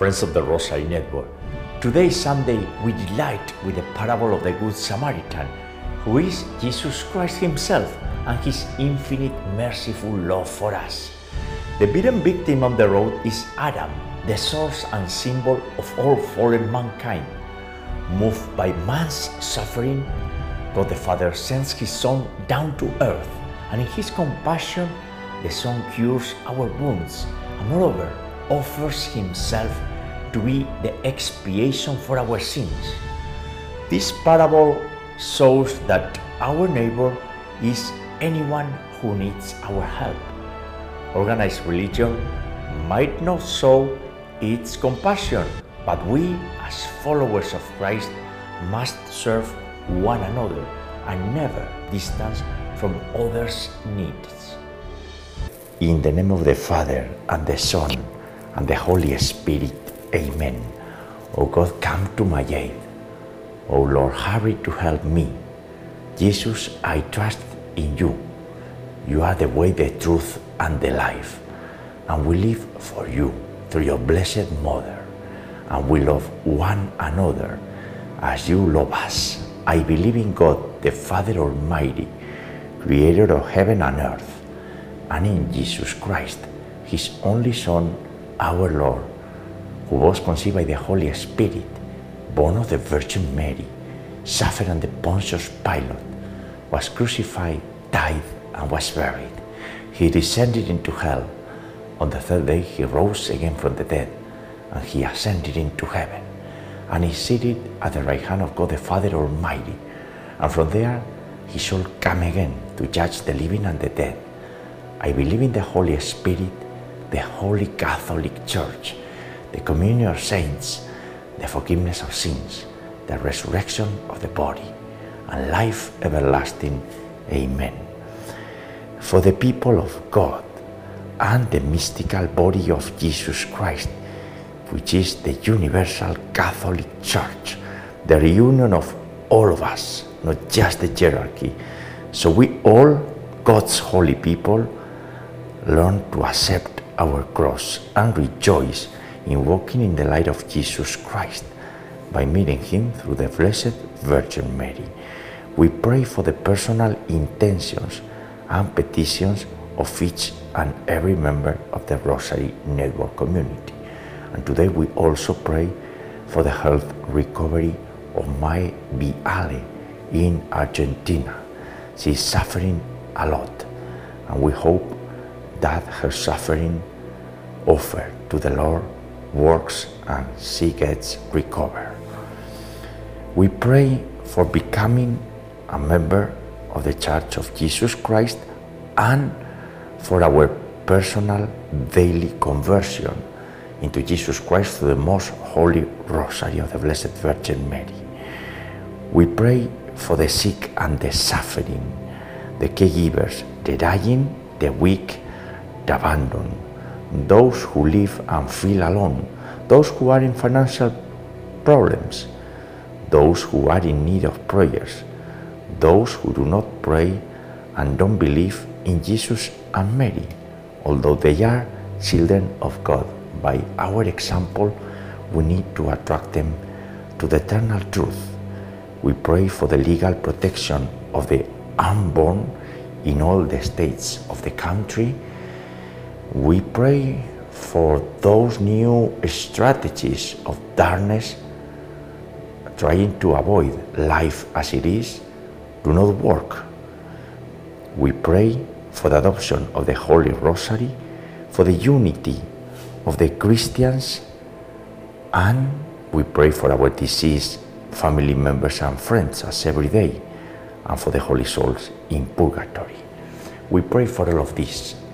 Friends of the Rosary Network. Today, Sunday, we delight with the parable of the Good Samaritan, who is Jesus Christ himself and his infinite merciful love for us. The beaten victim on the road is Adam, the source and symbol of all fallen mankind. Moved by man's suffering, God the Father sends his Son down to earth, and in his compassion, the Son cures our wounds and, moreover, offers himself to be the expiation for our sins. This parable shows that our neighbor is anyone who needs our help. Organized religion might not show its compassion, but we, as followers of Christ, must serve one another and never distance from others' needs. In the name of the Father, and the Son, and the Holy Spirit, Amen. O God, come to my aid. O Lord, hurry to help me. Jesus, I trust in you. You are the way, the truth, and the life. And we live for you, through your Blessed Mother. And we love one another as you love us. I believe in God, the Father Almighty, creator of heaven and earth, and in Jesus Christ, his only Son, our Lord, who was conceived by the Holy Spirit, born of the Virgin Mary, suffered under Pontius Pilate, was crucified, died, and was buried. He descended into hell. On the third day he rose again from the dead, and he ascended into heaven, and is seated at the right hand of God the Father Almighty. And from there he shall come again to judge the living and the dead. I believe in the Holy Spirit, the Holy Catholic Church, the communion of saints, the forgiveness of sins, the resurrection of the body, and life everlasting. Amen. For the people of God and the mystical body of Jesus Christ, which is the universal Catholic Church, the reunion of all of us, not just the hierarchy. So we all, God's holy people, learn to accept our cross and rejoice in walking in the light of Jesus Christ by meeting him through the Blessed Virgin Mary. We pray for the personal intentions and petitions of each and every member of the Rosary Network community. And today we also pray for the health recovery of María Biale in Argentina. She is suffering a lot, and we hope that her suffering offered to the Lord works and she gets recovered. We pray for becoming a member of the Church of Jesus Christ and for our personal daily conversion into Jesus Christ through the Most Holy Rosary of the Blessed Virgin Mary. We pray for the sick and the suffering, the caregivers, the dying, the weak, the abandoned, those who live and feel alone, those who are in financial problems, those who are in need of prayers, those who do not pray and don't believe in Jesus and Mary, although they are children of God. By our example, we need to attract them to the eternal truth. We pray for the legal protection of the unborn in all the states of the country. We pray for those new strategies of darkness trying to avoid life as it is, do not work. We pray for the adoption of the Holy Rosary, for the unity of the Christians, and we pray for our deceased family members and friends as every day, and for the holy souls in purgatory. We pray for all of this.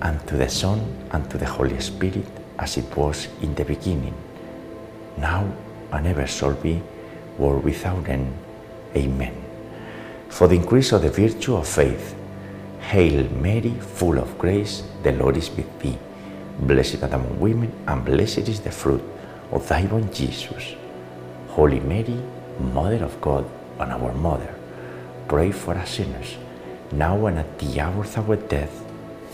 and to the Son, and to the Holy Spirit, as it was in the beginning, now and ever shall be, world without end. Amen. For the increase of the virtue of faith, Hail Mary, full of grace, the Lord is with thee. Blessed art thou among women, and blessed is the fruit of thy womb, Jesus. Holy Mary, Mother of God and our Mother, pray for us sinners, now and at the hour of our death.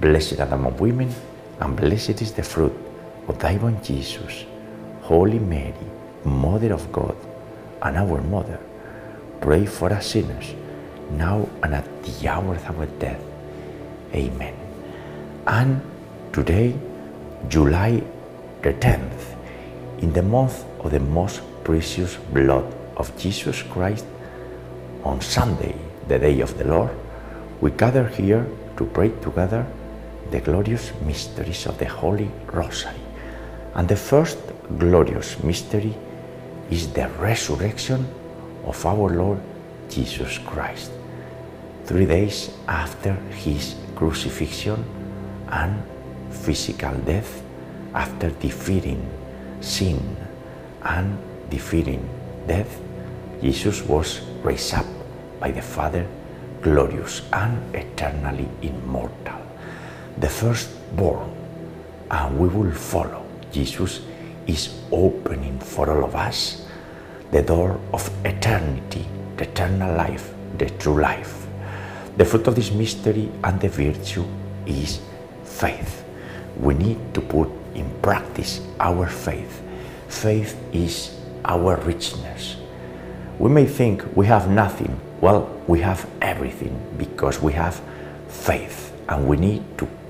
Blessed art thou among women, and blessed is the fruit of thy womb, Jesus. Holy Mary, Mother of God and our Mother, pray for us sinners, now and at the hour of our death. Amen. And today, July the 10th, in the month of the most precious blood of Jesus Christ, on Sunday, the day of the Lord, we gather here to pray together the glorious mysteries of the Holy Rosary. And the first glorious mystery is the resurrection of our Lord Jesus Christ, 3 days after his crucifixion and physical death, after defeating sin and defeating death, Jesus was raised up by the Father, glorious and eternally immortal, the firstborn, and we will follow. Jesus is opening for all of us the door of eternity, the eternal life, the true life. The fruit of this mystery and the virtue is faith. We need to put in practice our faith. Faith is our richness. We may think we have nothing. Well, we have everything because we have faith, and we need to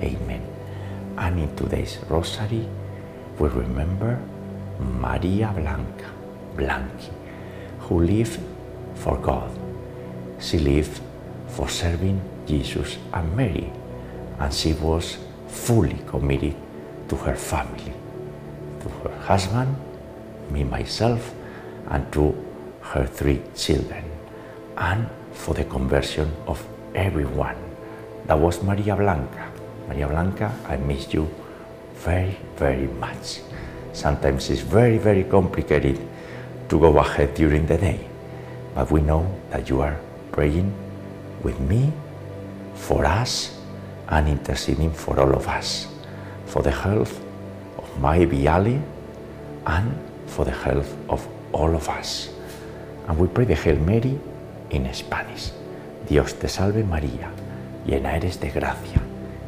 Amen. And in today's Rosary, we remember María Blanca Blanqui, who lived for God. She lived for serving Jesus and Mary, and she was fully committed to her family, to her husband, me, myself, and to her 3 children, and for the conversion of everyone. That was María Blanca. María Blanca, I miss you very, very much. Sometimes it's very, very complicated to go ahead during the day, but we know that you are praying with me, for us, and interceding for all of us, for the health of María Biale, and for the health of all of us. And we pray the Hail Mary in Spanish. Dios te salve María, llena eres de gracia,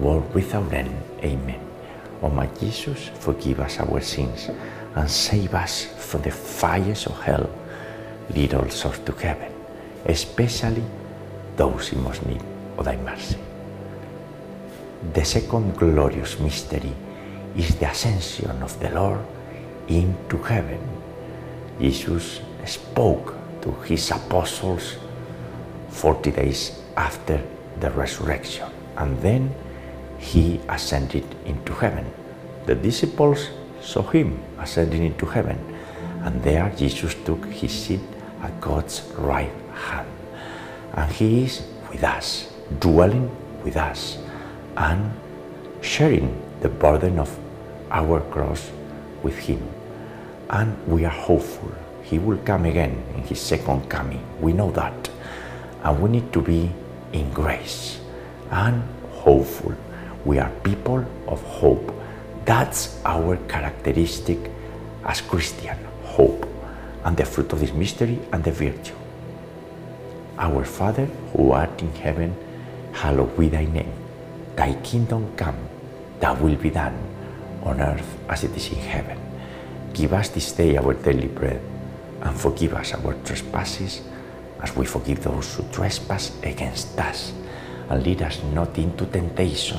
world without end. Amen. O my Jesus, forgive us our sins, and save us from the fires of hell. Lead all souls to heaven, especially those in most need of thy mercy. The second glorious mystery is the ascension of the Lord into heaven. Jesus spoke to his apostles 40 days after the resurrection, and then he ascended into heaven. The disciples saw him ascending into heaven, and there Jesus took his seat at God's right hand. And he is with us, dwelling with us, and sharing the burden of our cross with him. And we are hopeful he will come again in his second coming. We know that, and we need to be in grace and hopeful. We are people of hope. That's our characteristic as Christian, hope, and the fruit of this mystery and the virtue. Our Father, who art in heaven, hallowed be thy name. Thy kingdom come, thy will be done, on earth as it is in heaven. Give us this day our daily bread, and forgive us our trespasses, as we forgive those who trespass against us. And lead us not into temptation,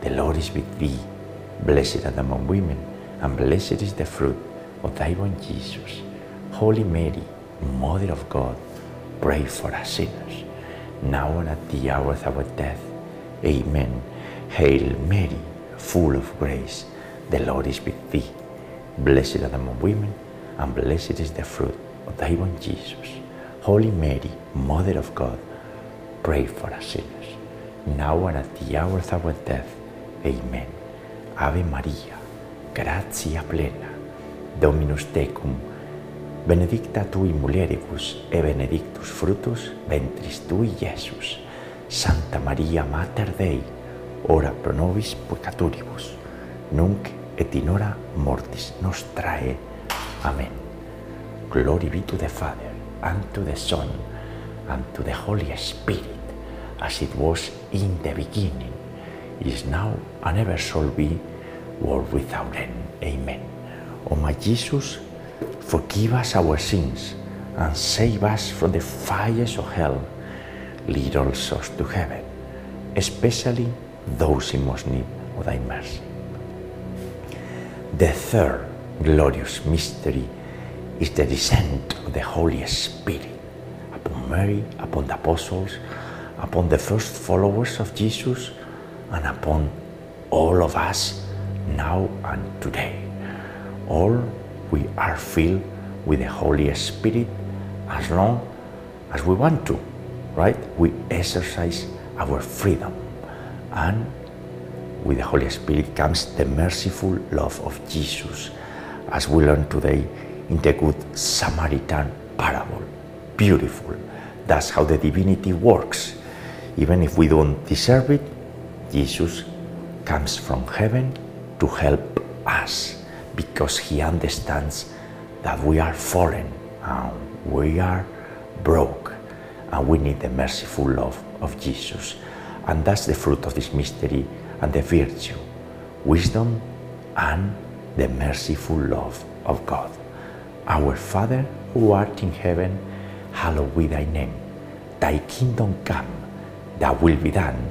the Lord is with thee. Blessed art among women, and blessed is the fruit of thy womb, Jesus. Holy Mary, Mother of God, pray for us sinners, now and at the hour of our death. Amen. Hail Mary, full of grace, the Lord is with thee. Blessed art among women, and blessed is the fruit of thy womb, Jesus. Holy Mary, Mother of God, pray for us sinners, now and at the hour of our death. Amen. Ave Maria, gratia plena, Dominus tecum, benedicta tui mulieribus, e benedictus fructus ventris tui, Iesus. Santa Maria, Mater Dei, ora pro nobis peccatoribus, nunc et in hora mortis nostrae. Amen. Glory be to the Father, and to the Son, and to the Holy Spirit, as it was in the beginning, is now, and ever shall be, world without end. Amen. O my Jesus, forgive us our sins, and save us from the fires of hell. Lead all souls to heaven, especially those in most need of thy mercy. The third glorious mystery is the descent of the Holy Spirit upon Mary, upon the apostles, upon the first followers of Jesus, and upon all of us now and today. All we are filled with the Holy Spirit as long as we want to, right? We exercise our freedom, and with the Holy Spirit comes the merciful love of Jesus, as we learn today in the Good Samaritan parable. Beautiful. That's how the divinity works. Even if we don't deserve it, Jesus comes from heaven to help us, because he understands that we are fallen, and we are broke, and we need the merciful love of Jesus. And that's the fruit of this mystery and the virtue, wisdom, and the merciful love of God. Our Father, who art in heaven, hallowed be thy name. Thy kingdom come, thy will be done,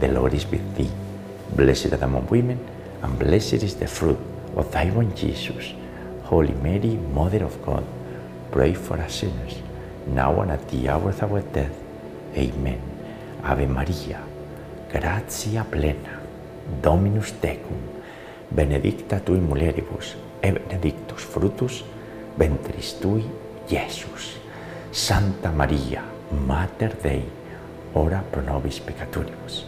the Lord is with thee. Blessed art among women, and blessed is the fruit of thy womb, Jesus. Holy Mary, Mother of God, pray for us sinners, now and at the hour of our death. Amen. Ave Maria, gratia plena, Dominus tecum, benedicta tui mulieribus, et benedictus fructus ventris tui, Iesus. Santa Maria, Mater Dei, ora pro nobis peccatoribus,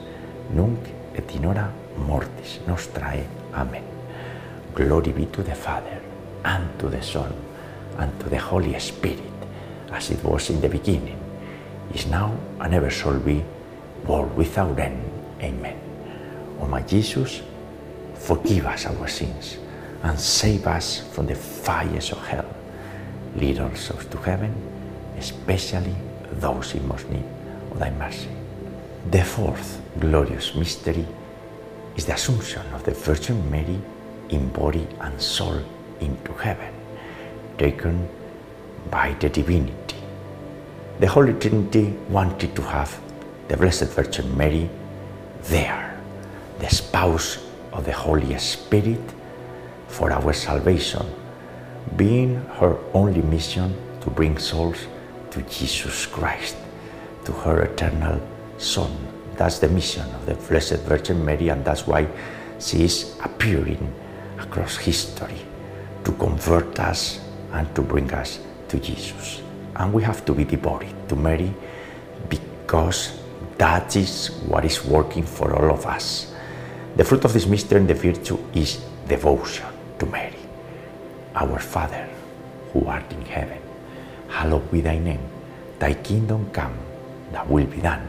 nunc et in hora mortis nostrae. Amen. Glory be to the Father, and to the Son, and to the Holy Spirit, as it was in the beginning, is now, and ever shall be, world without end. Amen. O my Jesus, forgive us our sins, and save us from the fires of hell. Lead all souls to heaven, especially those in most need of thy mercy. The fourth glorious mystery is the Assumption of the Virgin Mary in body and soul into heaven, taken by the divinity. The Holy Trinity wanted to have the Blessed Virgin Mary there, the spouse of the Holy Spirit, for our salvation, being her only mission to bring souls to Jesus Christ, to her eternal Son. That's the mission of the Blessed Virgin Mary, and that's why she is appearing across history, to convert us and to bring us to Jesus. And we have to be devoted to Mary, because that is what is working for all of us. The fruit of this mystery and the virtue is devotion to Mary. Our Father, who art in heaven, hallowed be thy name. Thy kingdom come, thy will be done,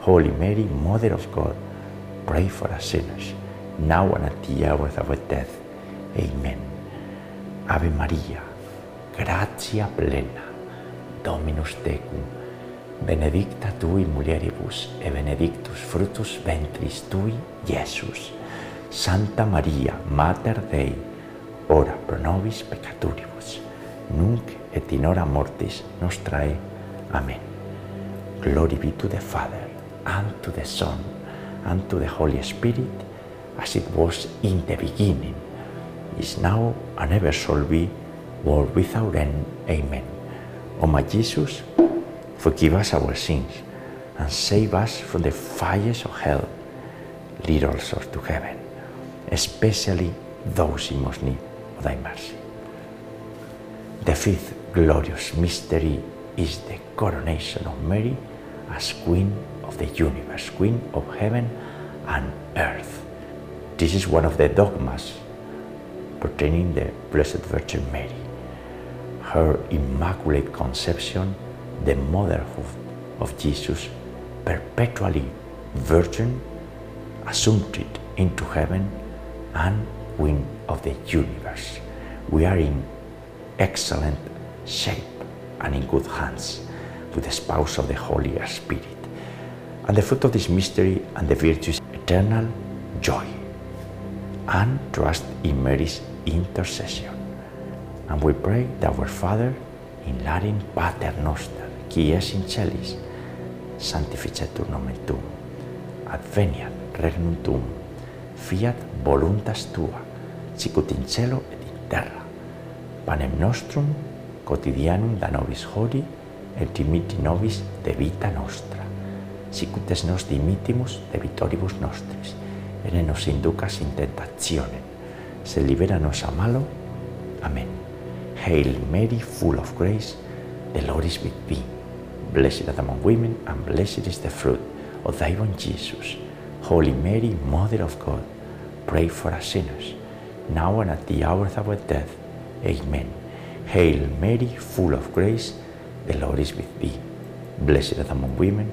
Holy Mary, Mother of God, pray for us sinners, now and at the hour of our death. Amen. Ave Maria, gratia plena, Dominus tecum, benedicta tui mulieribus, et benedictus fructus ventris tui, Iesus. Santa María, Mater Dei, ora pro nobis peccatoribus, nunc et in hora mortis nostrae. Amen. Glory be to the Father, and to the Son, and to the Holy Spirit, as it was in the beginning, is now, and ever shall be, world without end. Amen. O my Jesus, forgive us our sins, and save us from the fires of hell. Lead all souls to heaven, especially those in most need of thy mercy. The fifth glorious mystery is the coronation of Mary as Queen of the universe, Queen of heaven and earth. This is one of the dogmas pertaining to the Blessed Virgin Mary. Her Immaculate Conception, the motherhood of Jesus, perpetually virgin, assumpted into heaven and Queen of the universe. We are in excellent shape and in good hands with the spouse of the Holy Spirit. And the fruit of this mystery and the virtues, eternal joy and trust in Mary's intercession. And we pray that our Father, in Latin, Pater Noster, qui es in celis, sanctificetur nomen tuum, adveniat regnum tuum, fiat voluntas tua, sicut in cielo et in terra. Panem nostrum quotidianum da nobis hodie, et dimitti nobis debita nostra, sicut es nos dimittimus debitoribus nostris, et ne nos inducas in tentationem, sed libera nos a malo. Amen. Hail Mary, full of grace, the Lord is with thee. Blessed art among women, and blessed is the fruit of thy womb, Jesus. Holy Mary, Mother of God, pray for us sinners, now and at the hour of our death. Amen. Hail Mary, full of grace, the Lord is with thee. Blessed art among women,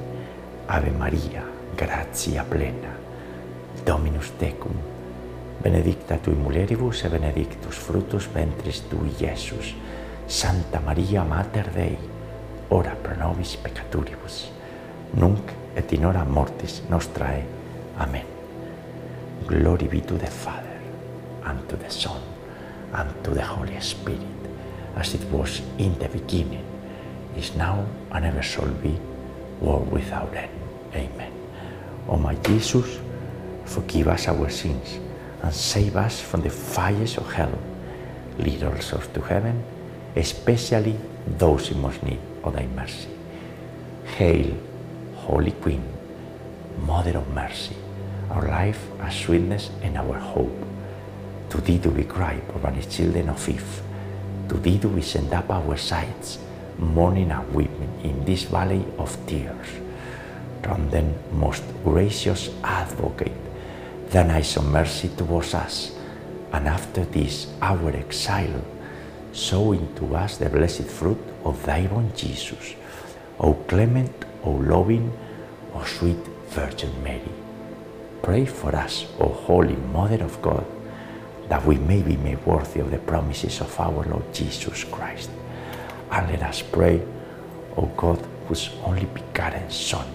Ave Maria, gratia plena, Dominus tecum, benedicta tui mulieribus et benedictus fructus ventris tui, Iesus. Santa Maria, Mater Dei, ora pro nobis peccatoribus, nunc et in hora mortis nostrae. Amen. Glory be to the Father, and to the Son, and to the Holy Spirit, as it was in the beginning, is now, and ever shall be, world without end. Amen. O my Jesus, forgive us our sins, and save us from the fires of hell. Lead all souls to heaven, especially those in most need of thy mercy. Hail, Holy Queen, Mother of Mercy, our life, our sweetness, and our hope. To thee do we cry, pardon children of Eve. To thee do we send up our sighs, mourning and weeping in this valley of tears. Turn then, most gracious Advocate, thine eyes of mercy towards us, and after this our exile, sow into us the blessed fruit of thy born Jesus. O clement, O loving, O sweet Virgin Mary, pray for us, O Holy Mother of God, that we may be made worthy of the promises of our Lord Jesus Christ. And let us pray, O God, whose only begotten Son,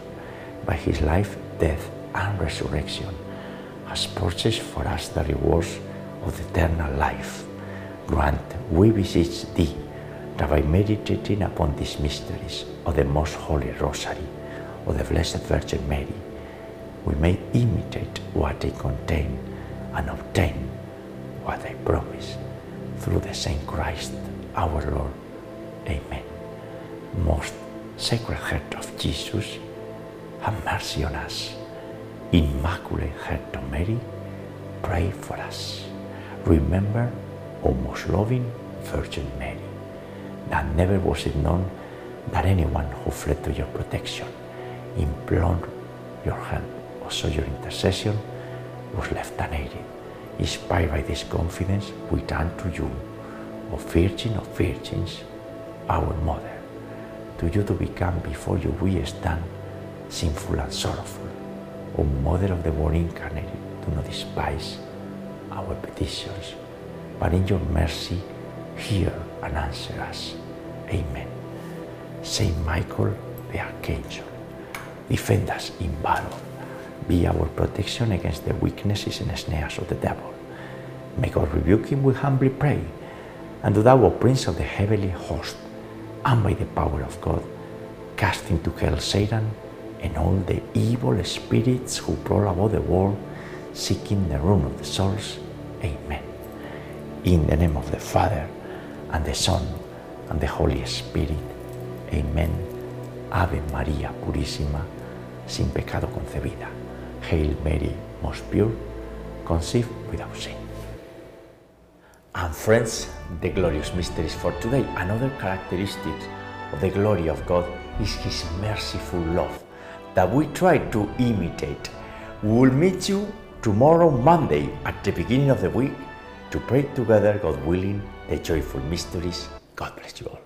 by his life, death, and resurrection, has purchased for us the rewards of eternal life. Grant, we beseech thee, that by meditating upon these mysteries of the Most Holy Rosary of the Blessed Virgin Mary, we may imitate what they contain and obtain what they promise. Through the same Christ our Lord. Amen. Most Sacred Heart of Jesus, have mercy on us. Immaculate Heart of Mary, pray for us. Remember, O most loving Virgin Mary, that never was it known that anyone who fled to your protection, implored your help, or sought your intercession, was left unaided. Inspired by this confidence, we turn to you, O Virgin of Virgins, our Mother. To you do we come, before you we stand, sinful and sorrowful. O Mother of the Word Incarnate, do not despise our petitions, but in your mercy hear and answer us. Amen. Saint Michael the Archangel, defend us in battle. Be our protection against the weaknesses and snares of the devil. May God rebuke him, we humbly pray. And do thou, O Prince of the heavenly host, and by the power of God, cast into hell Satan and all the evil spirits who prowl about the world, seeking the ruin of the souls. Amen. In the name of the Father, and the Son, and the Holy Spirit. Amen. Ave Maria Purísima, sin pecado concebida. Hail Mary, most pure, conceived without sin. And friends, the glorious mysteries for today. Another characteristic of the glory of God is His merciful love that we try to imitate. We will meet you tomorrow, Monday, at the beginning of the week to pray together, God willing, the joyful mysteries. God bless you all.